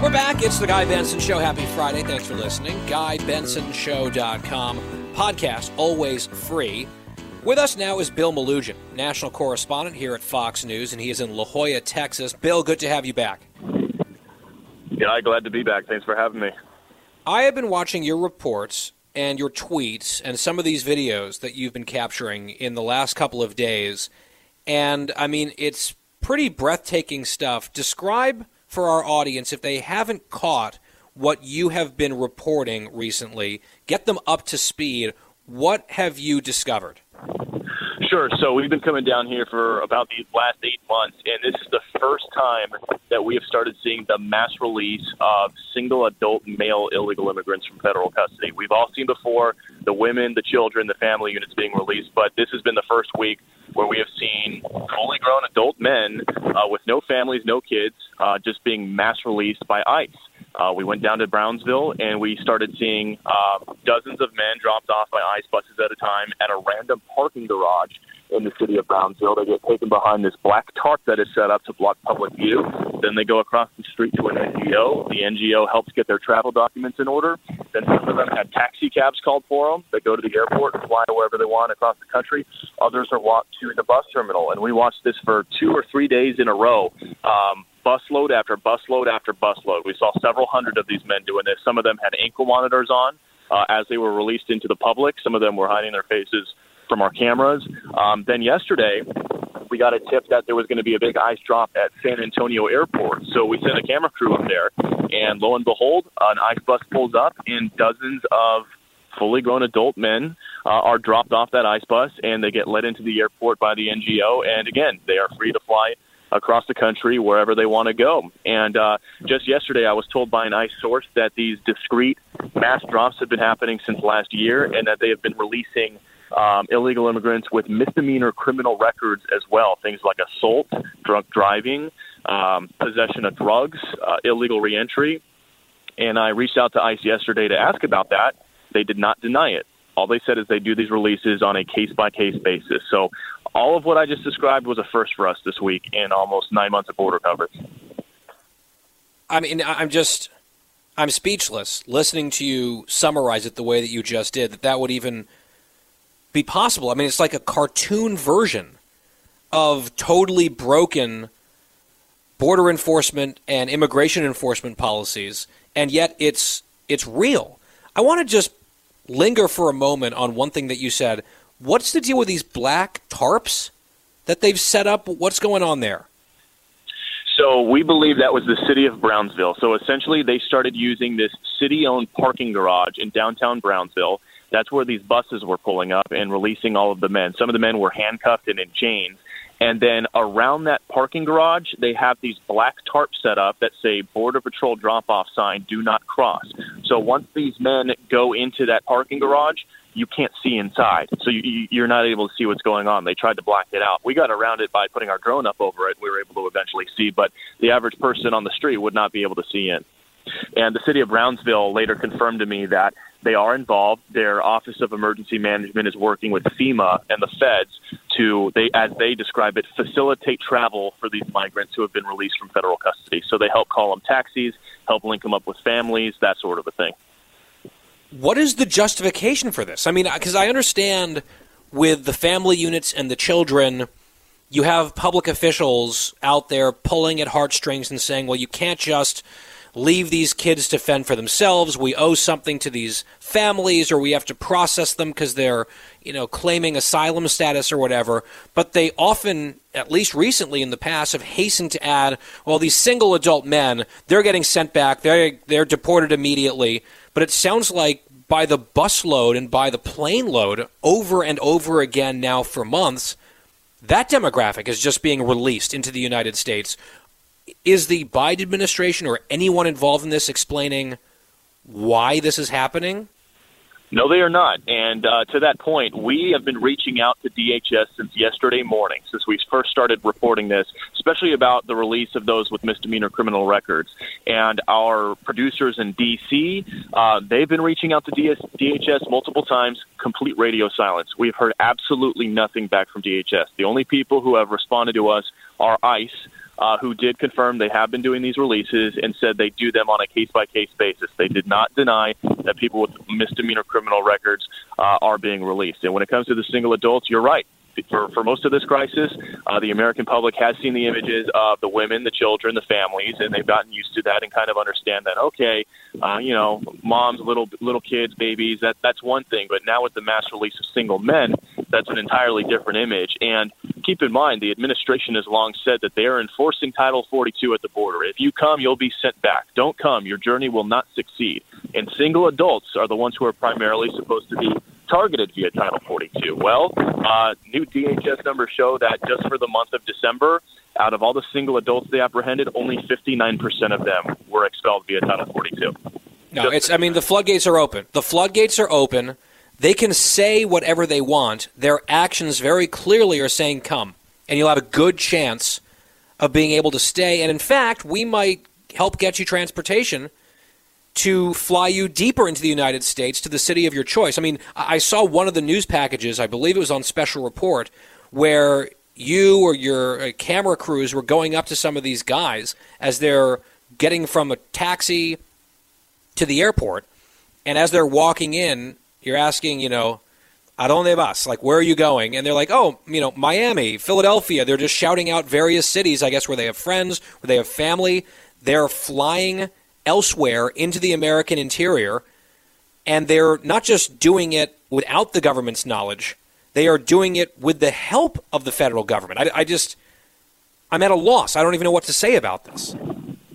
We're back. It's the Guy Benson Show. Happy Friday. Thanks for listening. GuyBensonShow.com. Podcast, always free. With us now is Bill Melugin, national correspondent here at Fox News, and he is in La Joya, Texas. Bill, good to have you back. Yeah, glad to be back. Thanks for having me. I have been watching your reports and your tweets and some of these videos that you've been capturing in the last couple of days, and, I mean, it's pretty breathtaking stuff. Describe for our audience, if they haven't caught what you have been reporting recently, get them up to speed. What have you discovered? Sure. So we've been coming down here for about these last 8 months, and this is the first time that we have started seeing the mass release of single adult male illegal immigrants from federal custody. We've all seen before the women, the children, the family units being released, but this has been the first week where we have seen fully grown adult men with no families, no kids, just being mass released by ICE. We went down to Brownsville, and we started seeing dozens of men dropped off by ICE buses at a time at a random parking garage in the city of Brownsville. They get taken behind this black tarp that is set up to block public view. Then they go across the street to an NGO. The NGO helps get their travel documents in order. Then some of them have taxi cabs called for them. They go to the airport and fly wherever they want across the country. Others are walked to the bus terminal, and we watched this for 2 or 3 days in a row. Busload after busload after busload. We saw several hundred of these men doing this. Some of them had ankle monitors on as they were released into the public. Some of them were hiding their faces from our cameras. Then yesterday, we got a tip that there was going to be a big ICE drop at San Antonio airport. So we sent a camera crew up there, and lo and behold, an ICE bus pulls up, and dozens of fully grown adult men are dropped off that ICE bus, and they get led into the airport by the NGO. And again, they are free to fly across the country, wherever they want to go. And just yesterday, I was told by an ICE source that these discrete mass drops have been happening since last year, and that they have been releasing illegal immigrants with misdemeanor criminal records as well, things like assault, drunk driving, possession of drugs, illegal reentry. And I reached out to ICE yesterday to ask about that. They did not deny it. All they said is they do these releases on a case-by-case basis. So all of what I just described was a first for us this week in almost 9 months of border coverage. I mean, I'm speechless listening to you summarize it the way that you just did, that would even be possible. I mean, it's like a cartoon version of totally broken border enforcement and immigration enforcement policies, and yet it's real. I want to just linger for a moment on one thing that you said. What's the deal with these black tarps that they've set up? What's going on there? So we believe that was the city of Brownsville. So essentially they started using this city-owned parking garage in downtown Brownsville. That's where these buses were pulling up and releasing all of the men. Some of the men were handcuffed and in chains. And then around that parking garage, they have these black tarps set up that say Border Patrol drop-off sign, do not cross. So once these men go into that parking garage, you can't see inside. So you're not able to see what's going on. They tried to black it out. We got around it by putting our drone up over it. We were able to eventually see, but the average person on the street would not be able to see in. And the city of Brownsville later confirmed to me that they are involved. Their Office of Emergency Management is working with FEMA and the feds to, as they describe it, facilitate travel for these migrants who have been released from federal custody. So they help call them taxis, help link them up with families, that sort of a thing. What is the justification for this? I mean, because I understand with the family units and the children, you have public officials out there pulling at heartstrings and saying, well, you can't just leave these kids to fend for themselves. We owe something to these families, or we have to process them because they're, claiming asylum status or whatever. But they often, at least recently in the past, have hastened to add, well, these single adult men, they're getting sent back. They're deported immediately. But it sounds like by the busload and by the plane load over and over again now for months, that demographic is just being released into the United States Is the Biden administration or anyone involved in this explaining why this is happening? No, they are not. And to that point, we have been reaching out to DHS since yesterday morning, since we first started reporting this, especially about the release of those with misdemeanor criminal records. And our producers in D.C., they've been reaching out to DHS multiple times, complete radio silence. We've heard absolutely nothing back from DHS. The only people who have responded to us are ICE, who did confirm they have been doing these releases and said they do them on a case-by-case basis. They did not deny that people with misdemeanor criminal records are being released. And when it comes to the single adults, you're right. For most of this crisis, the American public has seen the images of the women, the children, the families, and they've gotten used to that and kind of understand that, okay, you know, moms, little kids, babies, that's one thing. But now with the mass release of single men, that's an entirely different image. And keep in mind, the administration has long said that they are enforcing Title 42 at the border. If you come, you'll be sent back. Don't come. Your journey will not succeed. And single adults are the ones who are primarily supposed to be targeted via Title 42. Well, new DHS numbers show that just for the month of December, out of all the single adults they apprehended, only 59% of them were expelled via Title 42. No, it's, I mean, the floodgates are open. The floodgates are open. They can say whatever they want. Their actions very clearly are saying come, and you'll have a good chance of being able to stay. And in fact, we might help get you transportation to fly you deeper into the United States to the city of your choice. I mean, I saw one of the news packages, I believe it was on Special Report, where you or your camera crews were going up to some of these guys as they're getting from a taxi to the airport. And as they're walking in, you're asking, you know, ¿a dónde vas? Like, where are you going? And they're like, oh, you know, Miami, Philadelphia. They're just shouting out various cities, I guess, where they have friends, where they have family. They're flying elsewhere into the American interior, and they're not just doing it without the government's knowledge, they are doing it with the help of the federal government. I'm at a loss. I don't even know what to say about this.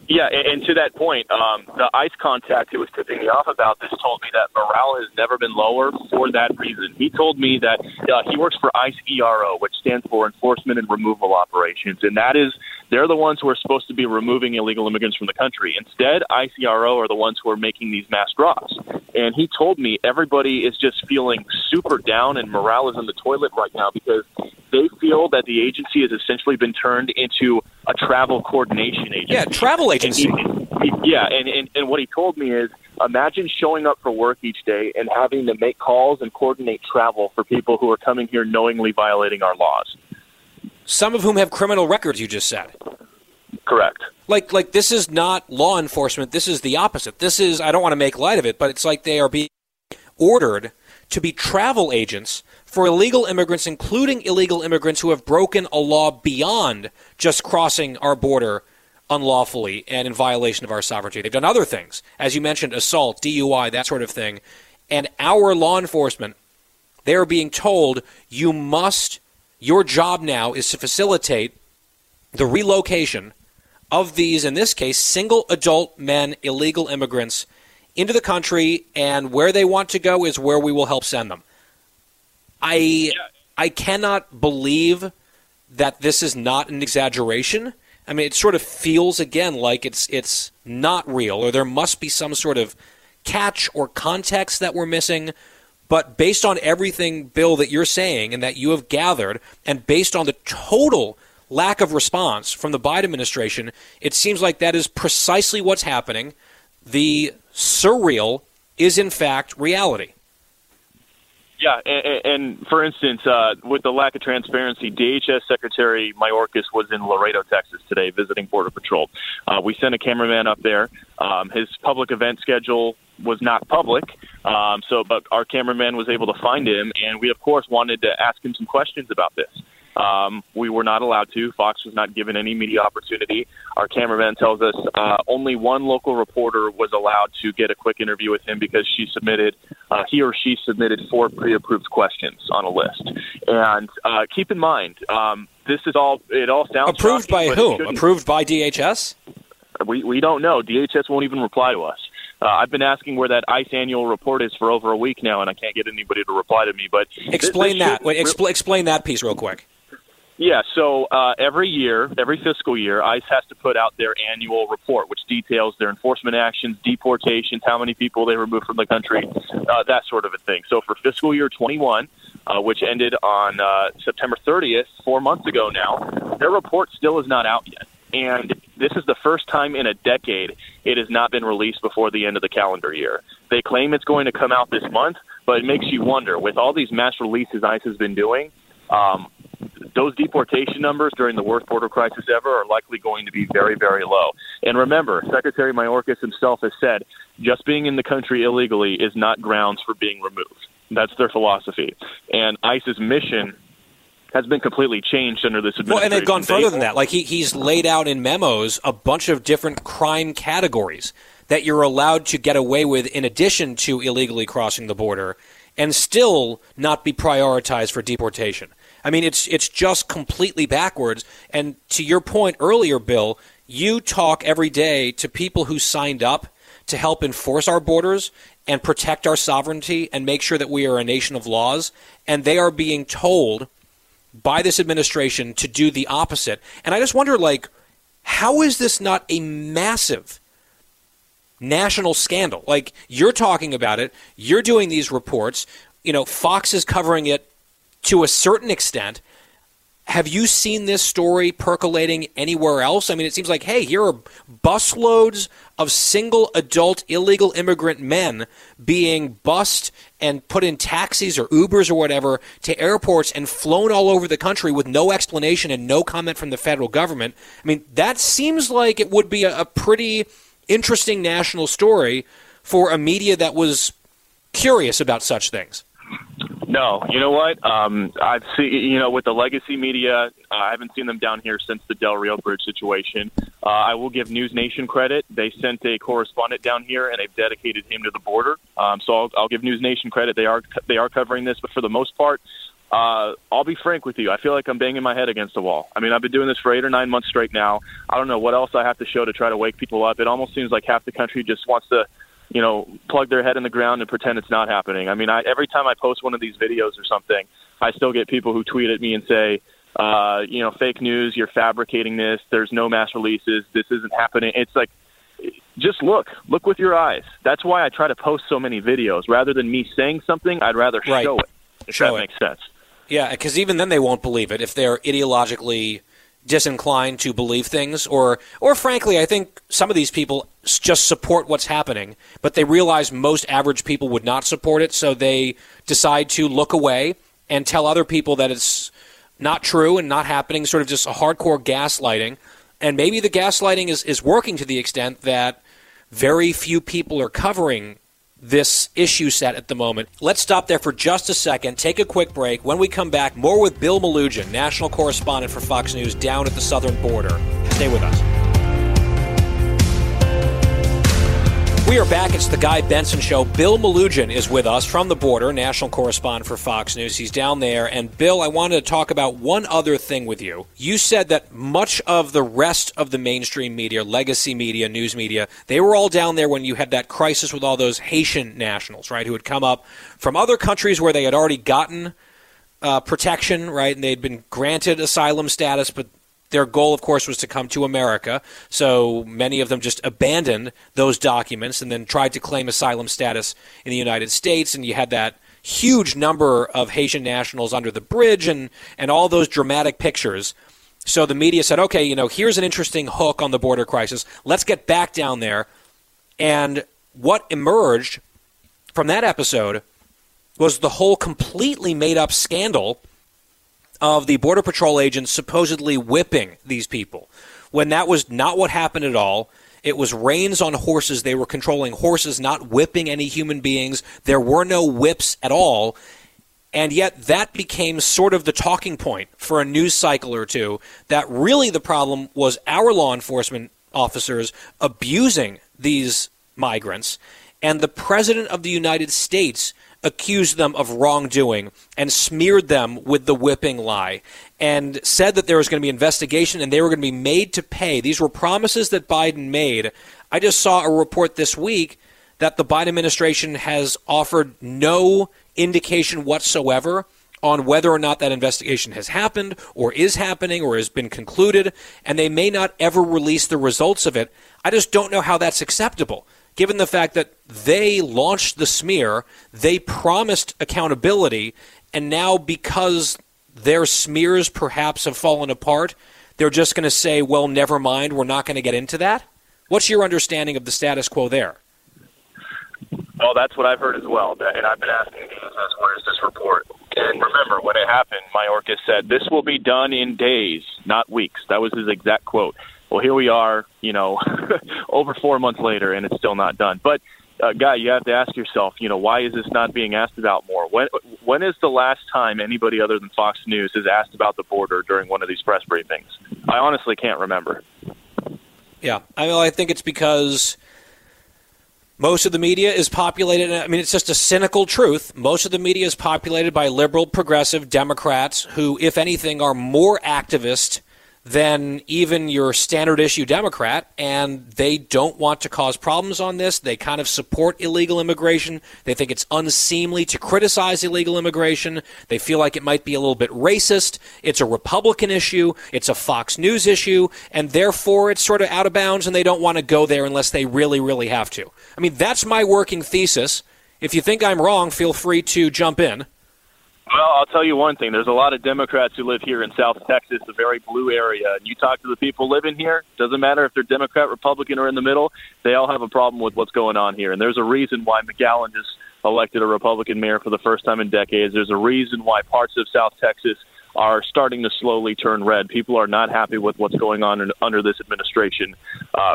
Yeah, and to that point, the ICE contact who was tipping me off about this told me that morale has never been lower for that reason. He told me that he works for ICE ERO, which stands for Enforcement and Removal Operations, and that is they're the ones who are supposed to be removing illegal immigrants from the country. Instead, ICE ERO are the ones who are making these mass drops. And he told me everybody is just feeling super down and morale is in the toilet right now because they feel that the agency has essentially been turned into a travel coordination agency. Yeah, travel agency. And what he told me is, imagine showing up for work each day and having to make calls and coordinate travel for people who are coming here knowingly violating our laws. Some of whom have criminal records, you just said. Correct. Like this is not law enforcement. This is the opposite. This is, I don't want to make light of it, but it's like they are being ordered to be travel agents for illegal immigrants, including illegal immigrants who have broken a law beyond just crossing our border unlawfully and in violation of our sovereignty. They've done other things, as you mentioned, assault, DUI, that sort of thing. And our law enforcement, they are being told, your job now is to facilitate the relocation of these, in this case, single adult men, illegal immigrants, into the country, and where they want to go is where we will help send them. I cannot believe that this is not an exaggeration. I mean, it sort of feels, again, like it's not real, or there must be some sort of catch or context that we're missing. But based on everything, Bill, that you're saying and that you have gathered, and based on the total lack of response from the Biden administration, it seems like that is precisely what's happening. The surreal is, in fact, reality. Yeah, and for instance, with the lack of transparency, DHS Secretary Mayorkas was in Laredo, Texas today visiting Border Patrol. We sent a cameraman up there. His public event schedule was not public, but our cameraman was able to find him, and we, of course, wanted to ask him some questions about this. We were not allowed to. Fox was not given any media opportunity. Our cameraman tells us only one local reporter was allowed to get a quick interview with him because he or she submitted 4 pre-approved questions on a list. And keep in mind, this is all. It all sounds approved by whom? Approved by DHS? We don't know. DHS won't even reply to us. I've been asking where that ICE annual report is for over a week now, and I can't get anybody to reply to me. But explain that. Wait, explain that piece real quick. Yeah, so every year, every fiscal year, ICE has to put out their annual report, which details their enforcement actions, deportations, how many people they removed from the country, that sort of a thing. So for fiscal year 21, which ended on September 30th, 4 months ago now, their report still is not out yet. And this is the first time in a decade it has not been released before the end of the calendar year. They claim it's going to come out this month, but it makes you wonder, with all these mass releases ICE has been doing, those deportation numbers during the worst border crisis ever are likely going to be very, very low. And remember, Secretary Mayorkas himself has said just being in the country illegally is not grounds for being removed. That's their philosophy. And ICE's mission has been completely changed under this administration. Well, and they've gone further than that. Like he's laid out in memos a bunch of different crime categories that you're allowed to get away with in addition to illegally crossing the border and still not be prioritized for deportation. I mean, it's just completely backwards. And to your point earlier, Bill, you talk every day to people who signed up to help enforce our borders and protect our sovereignty and make sure that we are a nation of laws, and they are being told by this administration to do the opposite. And I just wonder, like, how is this not a massive national scandal? Like, you're talking about it. You're doing these reports. You know, Fox is covering it to a certain extent. Have you seen this story percolating anywhere else? I mean, it seems like, hey, here are busloads of single adult illegal immigrant men being bussed and put in taxis or Ubers or whatever to airports and flown all over the country with no explanation and no comment from the federal government. I mean, that seems like it would be a pretty interesting national story for a media that was curious about such things. No, you know what? I've seen, you know, with the legacy media, I haven't seen them down here since the Del Rio bridge situation. I will give News Nation credit. They sent a correspondent down here, and they've dedicated him to the border. So I'll give News Nation credit. They are covering this, but for the most part, I'll be frank with you. I feel like I'm banging my head against the wall. I mean, I've been doing this for 8 or 9 months straight now. I don't know what else I have to show to try to wake people up. It almost seems like half the country just wants to, you know, plug their head in the ground and pretend it's not happening. I mean, every time I post one of these videos or something, I still get people who tweet at me and say, you know, fake news, you're fabricating this, there's no mass releases, this isn't happening. It's like, just look with your eyes. That's why I try to post so many videos. Rather than me saying something, I'd rather show it, if that makes sense. Yeah, because even then they won't believe it if they're ideologically disinclined to believe things, or frankly, I think some of these people just support what's happening, but they realize most average people would not support it, so they decide to look away and tell other people that it's not true and not happening, sort of just a hardcore gaslighting. And maybe the gaslighting is working to the extent that very few people are covering this issue set at the moment. Let's stop there for just a second, take a quick break. When we come back, more with Bill Melugin, national correspondent for Fox News down at the southern border. Stay with us. We are back. It's the Guy Benson Show. Bill Melugin is with us from the border, national correspondent for Fox News. He's down there. And, Bill, I wanted to talk about one other thing with you. You said that much of the rest of the mainstream media, legacy media, news media, they were all down there when you had that crisis with all those Haitian nationals, right, who had come up from other countries where they had already gotten protection, right, and they'd been granted asylum status, but their goal, of course, was to come to America, so many of them just abandoned those documents and then tried to claim asylum status in the United States, and you had that huge number of Haitian nationals under the bridge and all those dramatic pictures. So the media said, okay, you know, here's an interesting hook on the border crisis. Let's get back down there. And what emerged from that episode was the whole completely made-up scandal of the Border Patrol agents supposedly whipping these people, when that was not what happened at all. It was reins on horses. They were controlling horses, not whipping any human beings. There were no whips at all. And yet that became sort of the talking point for a news cycle or two, that really the problem was our law enforcement officers abusing these migrants. And the President of the United States accused them of wrongdoing and smeared them with the whipping lie and said that there was going to be investigation and they were going to be made to pay. These were promises that Biden made. I just saw a report this week that the Biden administration has offered no indication whatsoever on whether or not that investigation has happened or is happening or has been concluded, and they may not ever release the results of it. I just don't know how that's acceptable, given the fact that they launched the smear, they promised accountability, and now because their smears perhaps have fallen apart, they're just going to say, well, never mind, we're not going to get into that? What's your understanding of the status quo there? Well, that's what I've heard as well, and I've been asking, where's this report? And remember, when it happened, Mayorkas said, this will be done in days, not weeks. That was his exact quote. Well, here we are, over 4 months later, and it's still not done. But, Guy, you have to ask yourself, why is this not being asked about more? When is the last time anybody other than Fox News has asked about the border during one of these press briefings? I honestly can't remember. Yeah, I think it's because most of the media is populated. I mean, it's just a cynical truth. Most of the media is populated by liberal, progressive Democrats who, if anything, are more activist than even your standard issue Democrat, and they don't want to cause problems on this. They kind of support illegal immigration. They think it's unseemly to criticize illegal immigration. They feel like it might be a little bit racist. It's a Republican issue. It's a Fox News issue, and therefore it's sort of out of bounds, and they don't want to go there unless they really, really have to. I mean, that's my working thesis. If you think I'm wrong, feel free to jump in. Well, I'll tell you one thing. There's a lot of Democrats who live here in South Texas, a very blue area. And you talk to the people living here, doesn't matter if they're Democrat, Republican, or in the middle, they all have a problem with what's going on here. And there's a reason why McGowan just elected a Republican mayor for the first time in decades. There's a reason why parts of South Texas are starting to slowly turn red. People are not happy with what's going on under this administration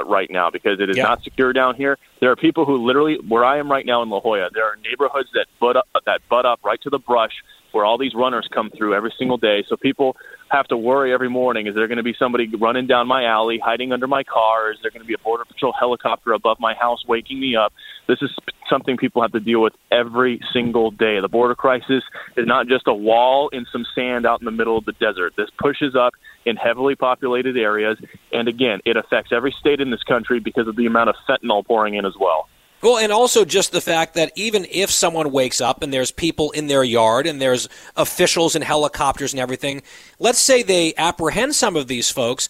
right now because it is not secure down here. There are people who literally, where I am right now in La Joya, there are neighborhoods that butt up right to the brush, where all these runners come through every single day. So people have to worry every morning, is there going to be somebody running down my alley, hiding under my car? Is there going to be a Border Patrol helicopter above my house waking me up? This is something people have to deal with every single day. The border crisis is not just a wall and some sand out in the middle of the desert. This pushes up in heavily populated areas. And again, it affects every state in this country because of the amount of fentanyl pouring in as well. Well, and also just the fact that even if someone wakes up and there's people in their yard and there's officials and helicopters and everything, let's say they apprehend some of these folks,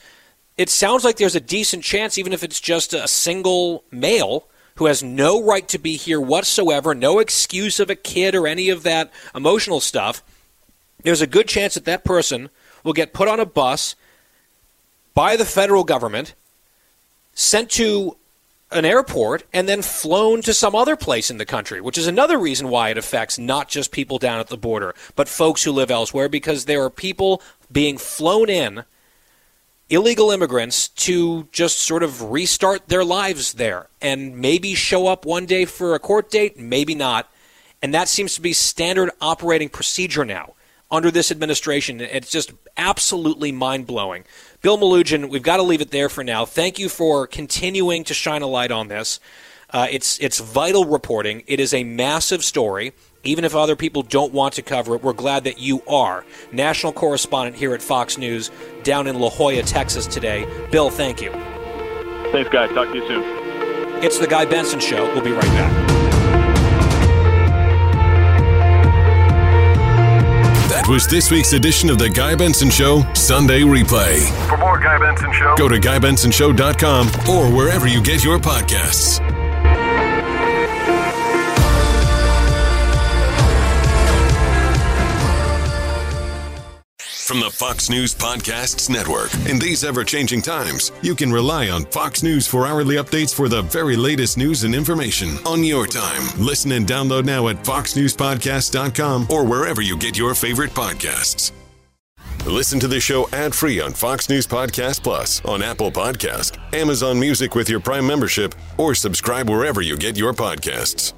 it sounds like there's a decent chance, even if it's just a single male who has no right to be here whatsoever, no excuse of a kid or any of that emotional stuff, there's a good chance that that person will get put on a bus by the federal government, sent to an airport, and then flown to some other place in the country, which is another reason why it affects not just people down at the border, but folks who live elsewhere, because there are people being flown in, illegal immigrants, to just sort of restart their lives there and maybe show up one day for a court date, maybe not. And that seems to be standard operating procedure now under this administration. It's just absolutely mind-blowing. Bill Melugin, we've got to leave it there for now. Thank you for continuing to shine a light on this. It's vital reporting. It is a massive story. Even if other people don't want to cover it, we're glad that you are. National correspondent here at Fox News down in La Joya, Texas today. Bill, thank you. Thanks, guys. Talk to you soon. It's The Guy Benson Show. We'll be right back. Was this week's edition of The Guy Benson Show Sunday Replay. For more Guy Benson Show, go to GuyBensonShow.com or wherever you get your podcasts. From the Fox News Podcasts Network. In these ever-changing times, you can rely on Fox News for hourly updates for the very latest news and information on your time. Listen and download now at foxnewspodcast.com or wherever you get your favorite podcasts. Listen to the show ad-free on Fox News Podcast Plus, on Apple Podcast, Amazon Music with your Prime membership, or subscribe wherever you get your podcasts.